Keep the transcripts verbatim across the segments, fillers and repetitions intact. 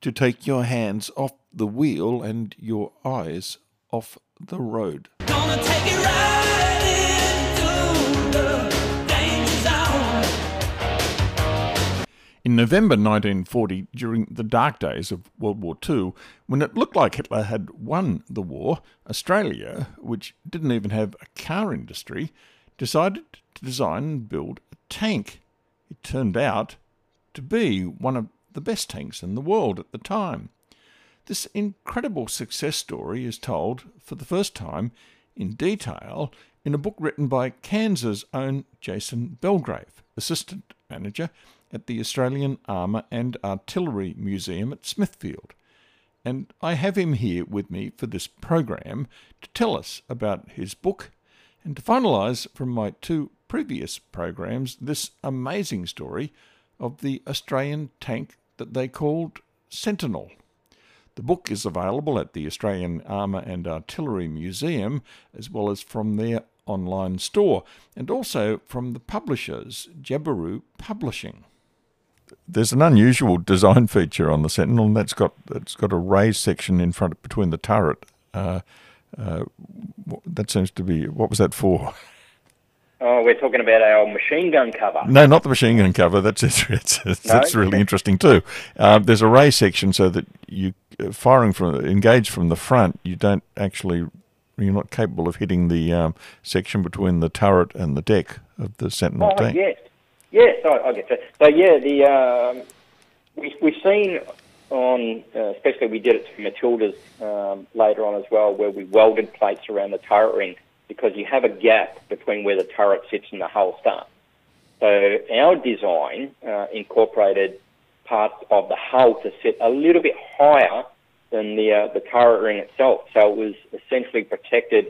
to take your hands off the wheel and your eyes off the road. Gonna take it right into the danger zone. In November nineteen forty, during the dark days of World War Two, when it looked like Hitler had won the war, Australia, which didn't even have a car industry, decided to design and build a tank. It turned out to be one of the best tanks in the world at the time. This incredible success story is told for the first time in detail in a book written by Cairns' own Jason Belgrave, assistant manager at the Australian Armour and Artillery Museum at Smithfield. And I have him here with me for this program to tell us about his book and to finalise from my two previous programs this amazing story of the Australian tank that they called Sentinel. The book is available at the Australian Armour and Artillery Museum, as well as from their online store, and also from the publishers, Jabiru Publishing. There's an unusual design feature on the Sentinel, and that's got that's got a raised section in front between the turret. Uh, uh, that seems to be what was that for? Oh, we're talking about our machine gun cover. No, not the machine gun cover. That's it's, it's, no? That's really interesting too. Uh, there's a ray section so that you firing from engage from the front. You don't actually you're not capable of hitting the um, section between the turret and the deck of the Sentinel oh, tank. Yes, yes, I, I get that. So yeah, the um, we, we've seen on uh, especially we did it to Matilda's um, later on as well, where we welded plates around the turret ring, because you have a gap between where the turret sits and the hull starts. So our design uh, incorporated parts of the hull to sit a little bit higher than the uh, the turret ring itself. So it was essentially protected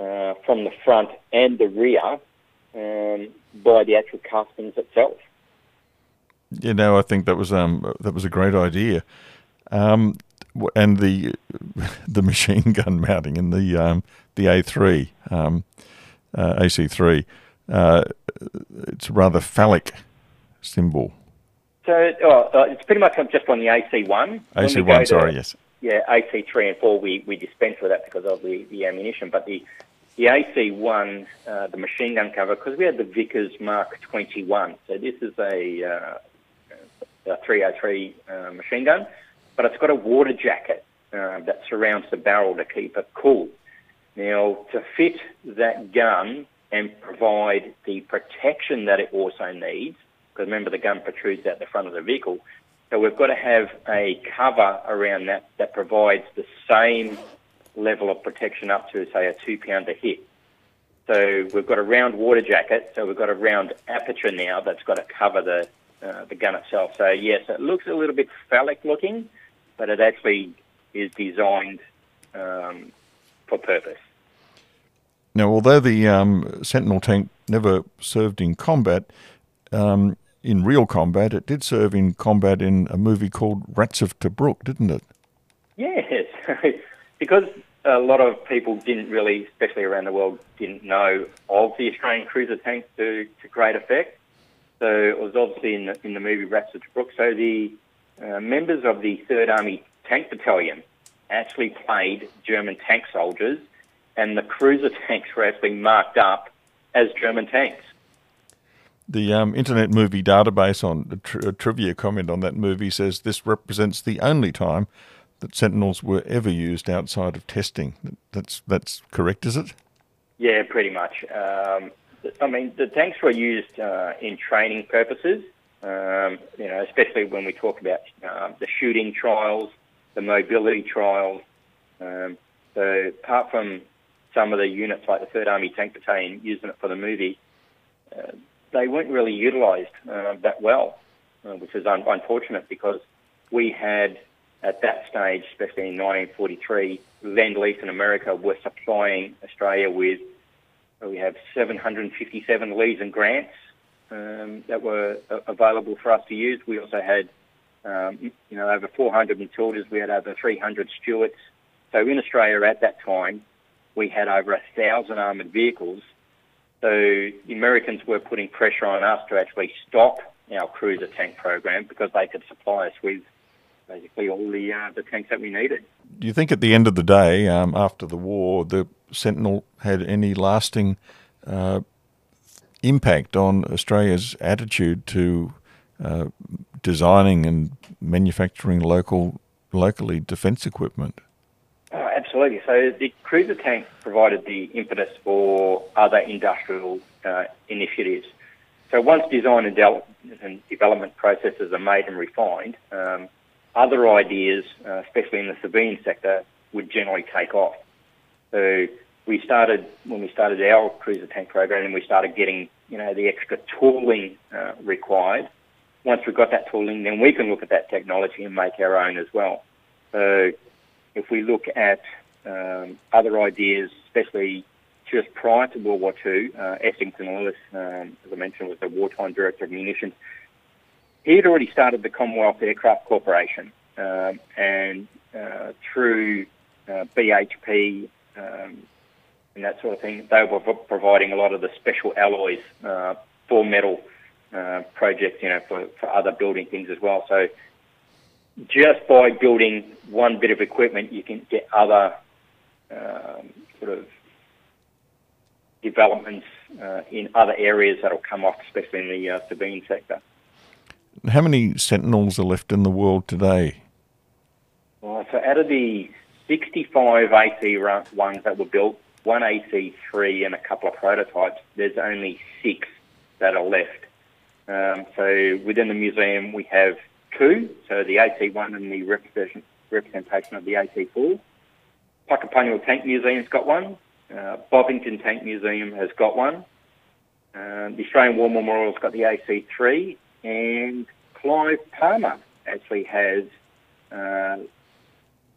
uh, from the front and the rear um, by the actual castings itself. Yeah, no, I think that was um that was a great idea, um, and the the machine gun mounting and the um. The A three, um, uh, A C three, uh, it's a rather phallic symbol. So oh, uh, it's pretty much just on the A C one. A C one, sorry, to, yes. Yeah, A C three and four, we, we dispense with that because of the, the ammunition. But the, the A C one, uh, the machine gun cover, because we had the Vickers Mark twenty-one. So this is a, uh, a three oh three uh, machine gun, but it's got a water jacket uh, that surrounds the barrel to keep it cool. Now, to fit that gun and provide the protection that it also needs, because remember the gun protrudes out the front of the vehicle, so we've got to have a cover around that that provides the same level of protection up to, say, a two-pounder hit. So we've got a round water jacket, so we've got a round aperture now that's got to cover the uh, the gun itself. So, yes, it looks a little bit phallic-looking, but it actually is designed um purpose. Now, although the um, Sentinel tank never served in combat, um, in real combat, it did serve in combat in a movie called Rats of Tobruk, didn't it? Yes, because a lot of people didn't really, especially around the world, didn't know of the Australian cruiser tanks to, to great effect. So it was obviously in the, in the movie Rats of Tobruk. So the uh, members of the third Army Tank Battalion actually played German tank soldiers, and the cruiser tanks were actually marked up as German tanks. The um, Internet Movie Database on tri- a trivia comment on that movie says this represents the only time that Sentinels were ever used outside of testing. That's that's correct, is it? Yeah, pretty much. Um, I mean, the tanks were used uh, in training purposes. Um, you know, especially when we talk about uh, the shooting trials, the mobility trials. Um, so apart from some of the units like the third Army Tank Battalion using it for the movie, uh, they weren't really utilised uh, that well, uh, which is un- unfortunate because we had at that stage, especially in nineteen forty-three, Lend-Lease in America were supplying Australia with, we have seven hundred fifty-seven leads and grants um, that were uh, available for us to use. We also had, um, you know, over four hundred Matildas. We had over three hundred Stuarts. So in Australia at that time, we had over a thousand armoured vehicles. So the Americans were putting pressure on us to actually stop our cruiser tank program because they could supply us with basically all the uh, the tanks that we needed. Do you think at the end of the day, um, after the war, the Sentinel had any lasting uh, impact on Australia's attitude to uh, designing and manufacturing local, locally defence equipment? Oh, absolutely. So the cruiser tank provided the impetus for other industrial uh, initiatives. So once design and, de and development processes are made and refined, um, other ideas, uh, especially in the civilian sector, would generally take off. So we started, when we started our cruiser tank program, and we started getting, you know, the extra tooling uh, required. Once we've got that tooling, then we can look at that technology and make our own as well. So if we look at um, other ideas, especially just prior to World War Two, uh, Essington Lewis, um, as I mentioned, was the wartime director of munitions. He had already started the Commonwealth Aircraft Corporation, um, and uh, through uh, B H P um, and that sort of thing, they were providing a lot of the special alloys uh, for metal uh, projects, you know, for, for other building things as well. So just by building one bit of equipment, you can get other um, sort of developments uh, in other areas that will come off, especially in the uh, civilian sector. How many Sentinels are left in the world today? Well, so out of the sixty-five A C ones that were built, one A C three and a couple of prototypes, there's only six that are left. Um, so within the museum we have two, so the A C one and the representation of the A C four. Puckapunyal Tank Museum's got one. Uh, Bovington Tank Museum has got one. Um, the Australian War Memorial's got the A C three. And Clive Palmer actually has uh,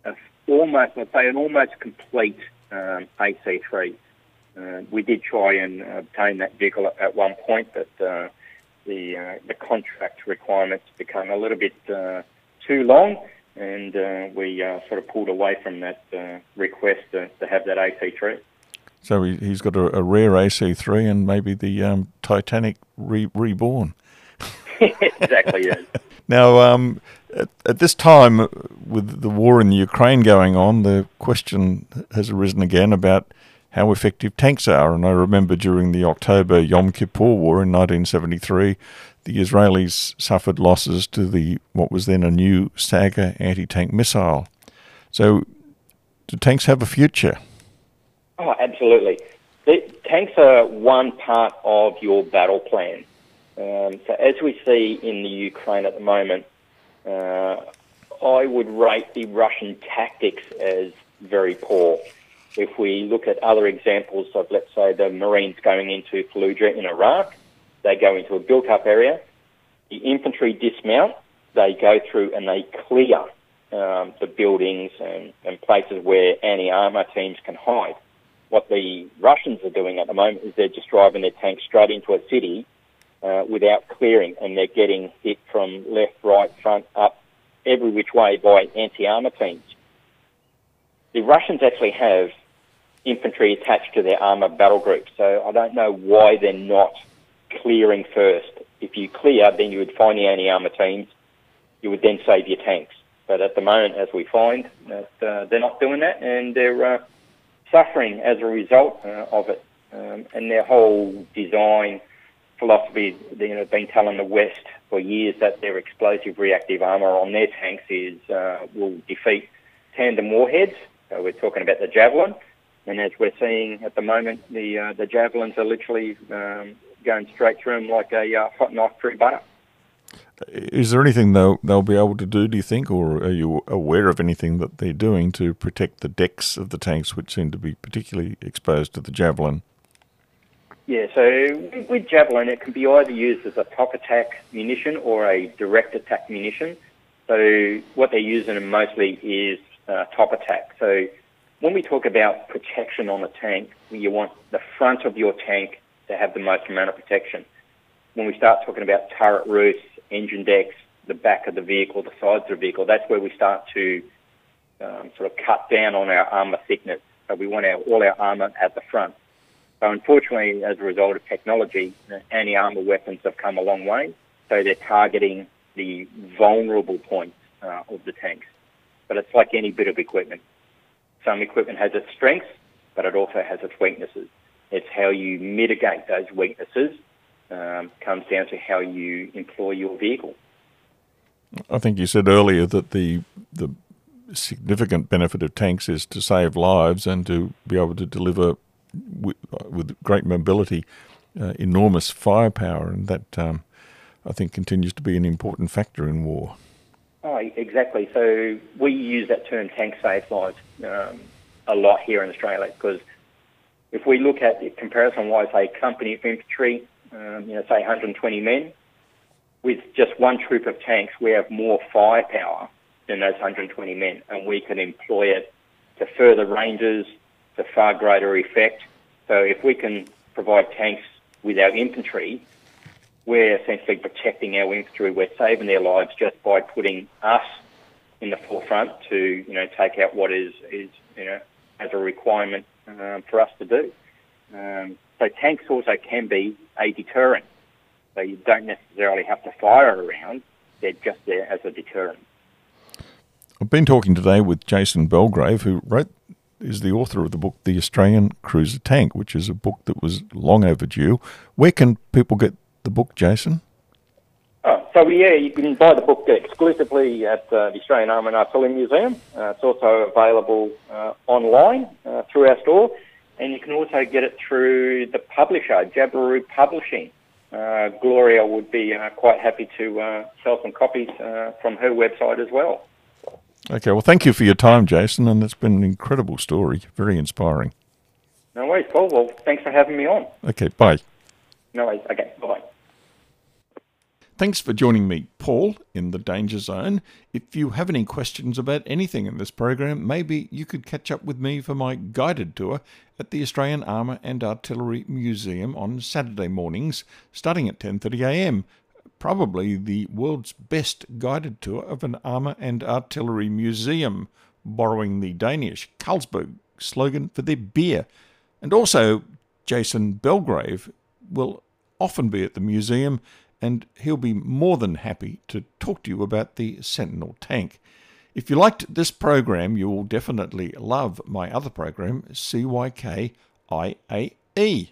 a almost, I'd say, an almost complete um, A C three. Uh, we did try and obtain that vehicle at, at one point, but uh, the uh, the contract requirements became a little bit uh, too long, and uh, we uh, sort of pulled away from that uh, request to, to have that A C three. So he, he's got a, a rare A C three and maybe the um, Titanic re reborn. Exactly, yes. Now, um, at, at this time, with the war in Ukraine going on, the question has arisen again about how effective tanks are. And I remember during the October Yom Kippur War in nineteen seventy-three, the Israelis suffered losses to the what was then a new Saga anti-tank missile. So do tanks have a future? Oh, absolutely. The tanks are one part of your battle plan. Um, so as we see in the Ukraine at the moment, uh, I would rate the Russian tactics as very poor. If we look at other examples of, let's say, the Marines going into Fallujah in Iraq, they go into a built-up area, the infantry dismount, they go through and they clear um, the buildings and, and places where anti-armour teams can hide. What the Russians are doing at the moment is they're just driving their tanks straight into a city Uh, without clearing, and they're getting hit from left, right, front, up, every which way by anti-armour teams. The Russians actually have infantry attached to their armour battle group, so I don't know why they're not clearing first. If you clear, then you would find the anti-armour teams, you would then save your tanks. But at the moment, as we find, that, uh, they're not doing that, and they're uh, suffering as a result uh, of it, um, and their whole design philosophy, you know, been telling the West for years that their explosive reactive armour on their tanks is uh, will defeat tandem warheads. So we're talking about the Javelin, and as we're seeing at the moment, the uh, the Javelins are literally um, going straight through them like a uh, hot knife through butter. Is there anything they'll they'll be able to do, do you think, or are you aware of anything that they're doing to protect the decks of the tanks, which seem to be particularly exposed to the Javelin? Yeah, so with Javelin, it can be either used as a top attack munition or a direct attack munition. So what they're using them mostly is uh, top attack. So when we talk about protection on a tank, you want the front of your tank to have the most amount of protection. When we start talking about turret roofs, engine decks, the back of the vehicle, the sides of the vehicle, that's where we start to um, sort of cut down on our armour thickness. So we want our, all our armour at the front. So unfortunately, as a result of technology, anti-armour weapons have come a long way. So they're targeting the vulnerable points uh, of the tanks. But it's like any bit of equipment. Some equipment has its strengths, but it also has its weaknesses. It's how you mitigate those weaknesses um, comes down to how you employ your vehicle. I think you said earlier that the the significant benefit of tanks is to save lives and to be able to deliver with, with great mobility, uh, enormous firepower, and that um, I think continues to be an important factor in war. Oh, exactly. So we use that term tank saves lives um, a lot here in Australia, because if we look at it comparison-wise, a company of infantry, um, you know, say one hundred twenty men, with just one troop of tanks, we have more firepower than those one hundred twenty men, and we can employ it to further ranges, to far greater effect. So if we can provide tanks with our infantry, we're essentially protecting our infantry. We're saving their lives just by putting us in the forefront to, you know, take out what is, is you know, as a requirement um, for us to do. Um, so tanks also can be a deterrent. So you don't necessarily have to fire around. They're just there as a deterrent. I've been talking today with Jason Belgrave, who wrote, is the author of the book, The Australian Cruiser Tank, which is a book that was long overdue. Where can people get the book, Jason? Oh, so yeah, you can buy the book exclusively at uh, the Australian Armour and Artillery Museum. Uh, it's also available uh, online uh, through our store, and you can also get it through the publisher, Jabiru Publishing. Uh, Gloria would be uh, quite happy to uh, sell some copies uh, from her website as well. Okay, well, thank you for your time, Jason, and it's been an incredible story, very inspiring. No worries, Paul. Well, thanks for having me on. Okay, bye. No worries. Okay, bye. Thanks for joining me, Paul, in the Danger Zone. If you have any questions about anything in this program, maybe you could catch up with me for my guided tour at the Australian Armour and Artillery Museum on Saturday mornings, starting at ten thirty a m. Probably the world's best guided tour of an armour and artillery museum, borrowing the Danish Carlsberg slogan for their beer. And also, Jason Belgrave will often be at the museum, and he'll be more than happy to talk to you about the Sentinel tank. If you liked this program, you will definitely love my other program, C Y K I A E.